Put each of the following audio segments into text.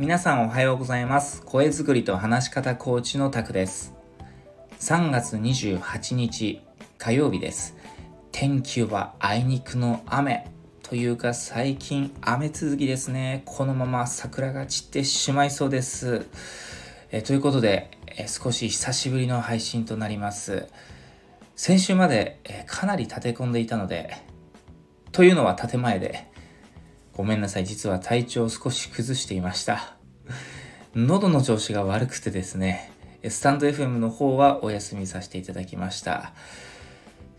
皆さんおはようございます。声作りと話し方コーチのタクです。3月28日火曜日です。天気はあいにくの雨というか、最近雨続きですね。このまま桜が散ってしまいそうです。ということで、少し久しぶりの配信となります。先週まで、かなり立て込んでいたので、というのは建前でごめんなさい。実は体調を少し崩していました。喉の調子が悪くてですね、スタンド FM の方はお休みさせていただきました。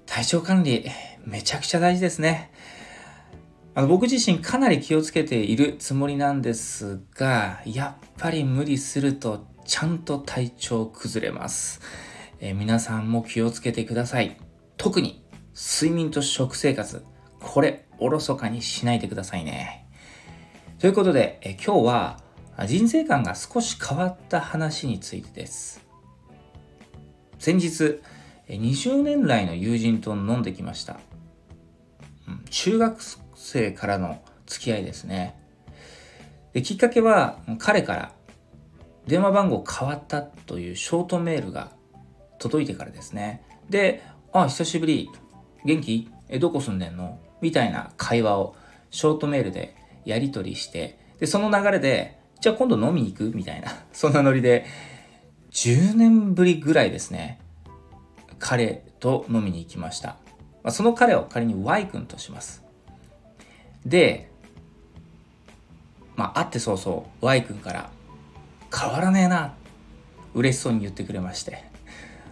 体調管理、めちゃくちゃ大事ですね。僕自身かなり気をつけているつもりなんですが、やっぱり無理するとちゃんと体調崩れます。皆さんも気をつけてください。特に睡眠と食生活、これおろそかにしないでくださいね。ということで、今日は人生観が少し変わった話についてです。先日20年来の友人と飲んできました。中学生からの付き合いですね。で、きっかけは彼から電話番号変わったというショートメールが届いてからですね。で、久しぶり、元気、どこ住んでんのみたいな会話をショートメールでやり取りして、でその流れで、じゃあ今度飲みに行くみたいな、そんなノリで10年ぶりぐらいですね、彼と飲みに行きました。その彼を仮に Y 君とします。で、会って早々 Y 君から変わらねえな、嬉しそうに言ってくれまして、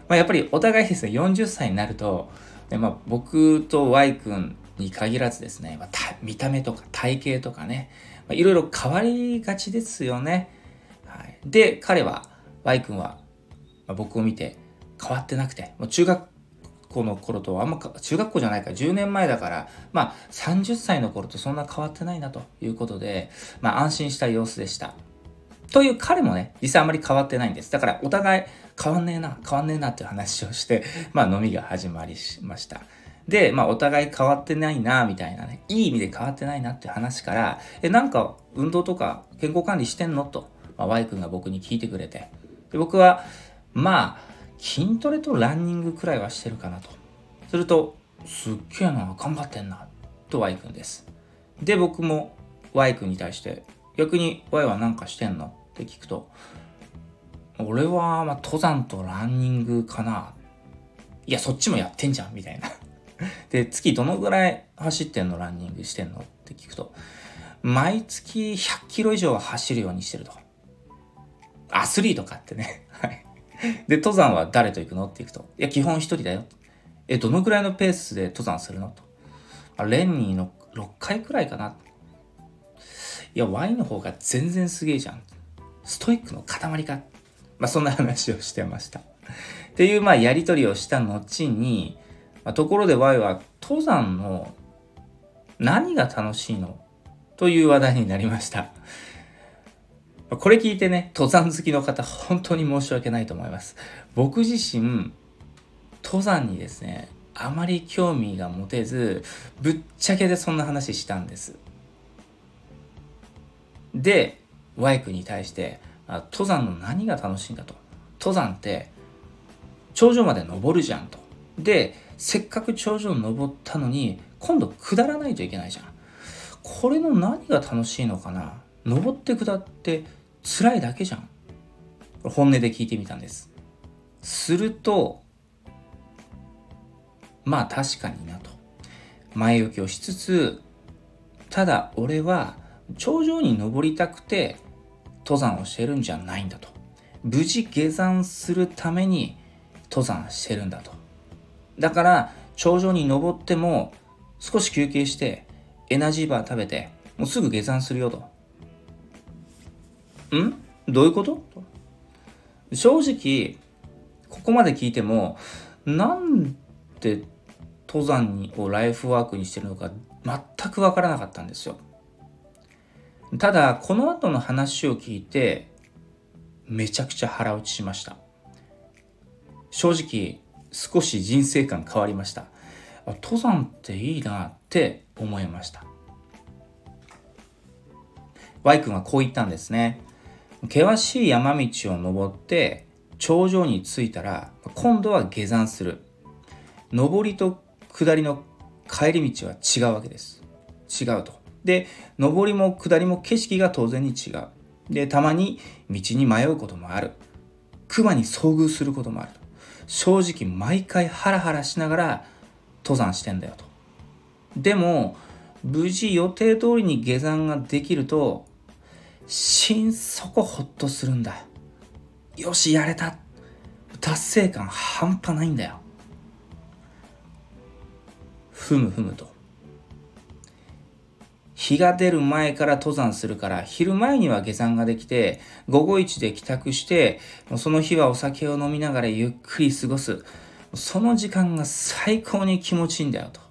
やっぱりお互いですね、40歳になると、で僕と Y 君に限らずですね、見た目とか体型とかね、いろいろ変わりがちですよね。で、Y 君は、僕を見て変わってなくて、中学校の頃と中学校じゃないから10年前だから、30歳の頃とそんな変わってないなということで、安心した様子でした。という彼もね、実際あまり変わってないんです。だからお互い変わんねえなっていう話をして、飲みが始まりました。で、お互い変わってないなみたいなね、いい意味で変わってないなっていう話から、なんか運動とか健康管理してんのと、Y 君が僕に聞いてくれて、で僕は筋トレとランニングくらいはしてるかなと。すると、すっげえな、頑張ってんなと Y 君です。で、僕も Y 君に対して、逆に Y は何かしてんのって聞くと、俺は登山とランニングかな。いや、そっちもやってんじゃんみたいな。で、月どのぐらい走ってんの、ランニングしてんのって聞くと、毎月100キロ以上は走るようにしてると。アスリートかってね。で、登山は誰と行くのって聞くと、いや、基本一人だよ。どのぐらいのペースで登山するのと。年に6回くらいかな。いや、Y の方が全然すげえじゃん。ストイックの塊か。そんな話をしてました。っていう、やりとりをした後に、ところで Y は登山の何が楽しいのという話題になりました。これ聞いてね、登山好きの方、本当に申し訳ないと思います。僕自身、登山にですね、あまり興味が持てず、ぶっちゃけでそんな話したんです。で、Y 君に対して、登山の何が楽しいんだと。登山って頂上まで登るじゃんと。で、せっかく頂上登ったのに今度下らないといけないじゃん。これの何が楽しいのかな。登って下って辛いだけじゃん。本音で聞いてみたんです。すると、確かになと前置きをしつつ、ただ俺は頂上に登りたくて登山をしてるんじゃないんだと。無事下山するために登山してるんだと。だから頂上に登っても少し休憩してエナジーバー食べて、もうすぐ下山するよと。どういうことと。正直ここまで聞いても、なんで登山をライフワークにしてるのか全く分からなかったんですよ。ただこの後の話を聞いて、めちゃくちゃ腹落ちしました。正直少し人生観変わりました。登山っていいなって思いました。Y 君はこう言ったんですね。険しい山道を登って頂上に着いたら、今度は下山する。上りと下りの帰り道は違うわけです。違うと。で、上りも下りも景色が当然に違う。で、たまに道に迷うこともある。熊に遭遇することもあると。正直毎回ハラハラしながら登山してんだよと。でも無事予定通りに下山ができると心底ホッとするんだ。よし、やれた。達成感半端ないんだよ。ふむふむと。日が出る前から登山するから、昼前には下山ができて、午後一で帰宅して、その日はお酒を飲みながらゆっくり過ごす。その時間が最高に気持ちいいんだよと。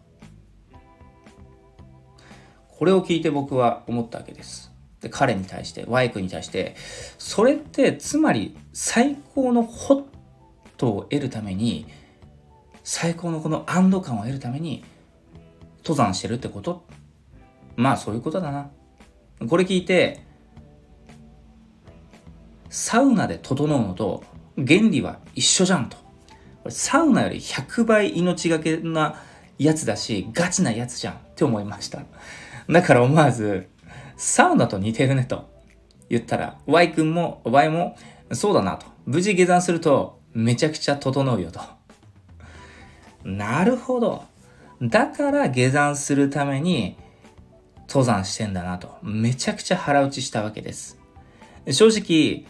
これを聞いて僕は思ったわけです。で、彼に対して、Y君に対して、それってつまり最高のホットを得るために、最高のこの安堵感を得るために登山してるってこと？まあそういうことだな。これ聞いて、サウナで整うのと原理は一緒じゃんと。サウナより100倍命がけなやつだし、ガチなやつじゃんって思いました。だから思わず、サウナと似てるねと言ったら、Y 君も Y もそうだなと。無事下山するとめちゃくちゃ整うよと。なるほど。だから下山するために、登山してんだなと、めちゃくちゃ腹落ちしたわけです。正直、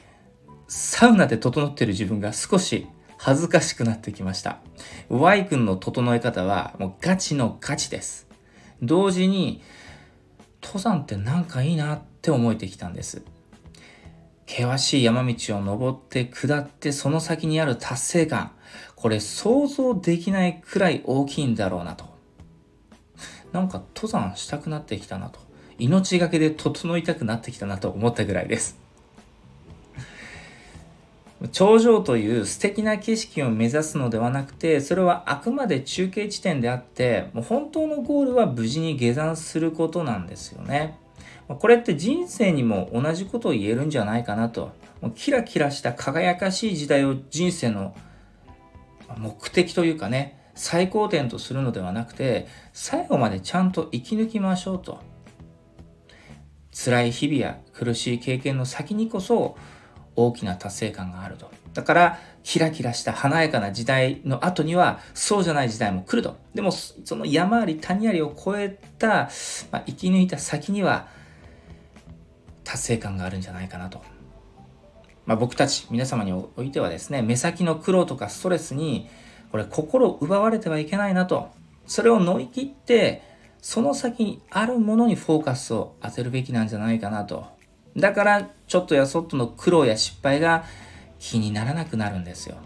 サウナで整ってる自分が少し恥ずかしくなってきました。Y 君の整え方はもうガチのガチです。同時に、登山ってなんかいいなって思えてきたんです。険しい山道を登って下ってその先にある達成感、これ想像できないくらい大きいんだろうなと。なんか登山したくなってきたなと、命がけで整いたくなってきたなと思ったぐらいです頂上という素敵な景色を目指すのではなくて、それはあくまで中継地点であって、もう本当のゴールは無事に下山することなんですよね。これって人生にも同じことを言えるんじゃないかなと。もうキラキラした輝かしい時代を人生の目的というかね、最高点とするのではなくて、最後までちゃんと生き抜きましょうと。辛い日々や苦しい経験の先にこそ大きな達成感があると。だからキラキラした華やかな時代の後にはそうじゃない時代も来ると。でもその山あり谷ありを越えた、生き抜いた先には達成感があるんじゃないかなと。僕たち皆様においてはですね、目先の苦労とかストレスにこれ心を奪われてはいけないなと。それを乗り切って、その先にあるものにフォーカスを当てるべきなんじゃないかなと。だから、ちょっとやそっとの苦労や失敗が気にならなくなるんですよ。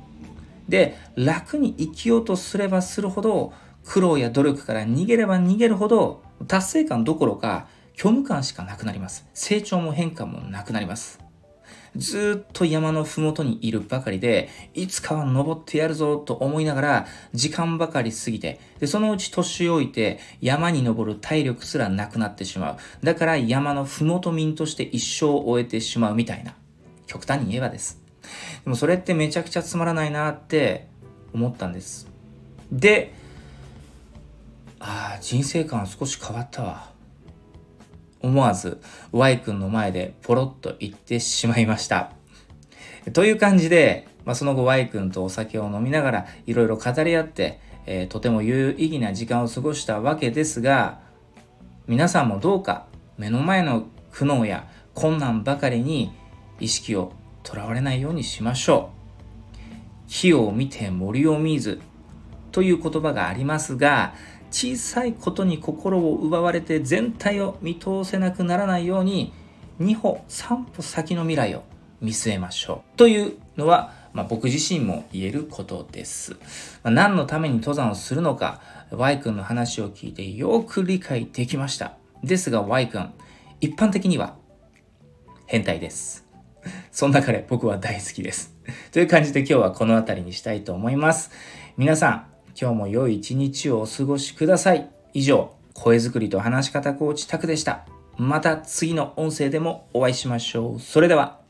で、楽に生きようとすればするほど、苦労や努力から逃げれば逃げるほど、達成感どころか虚無感しかなくなります。成長も変化もなくなります。ずっと山のふもとにいるばかりで、いつかは登ってやるぞと思いながら時間ばかり過ぎて、でそのうち年老いて山に登る体力すらなくなってしまう。だから山のふもと民として一生を終えてしまうみたいな、極端に言えばです。でもそれってめちゃくちゃつまらないなって思ったんです。で、人生観少し変わったわ、思わず Y 君の前でポロッと言ってしまいました。という感じで、その後 Y 君とお酒を飲みながらいろいろ語り合って、とても有意義な時間を過ごしたわけですが、皆さんもどうか目の前の苦悩や困難ばかりに意識をとらわれないようにしましょう。木を見て森を見ずという言葉がありますが、小さいことに心を奪われて全体を見通せなくならないように、2歩3歩先の未来を見据えましょうというのは、僕自身も言えることです。何のために登山をするのか、 Y 君の話を聞いてよく理解できました。ですが Y 君、一般的には変態です。そんな彼、僕は大好きです。という感じで今日はこの辺りにしたいと思います。皆さん、今日も良い一日をお過ごしください。以上、声作りと話し方コーチタクでした。また次の音声でもお会いしましょう。それでは。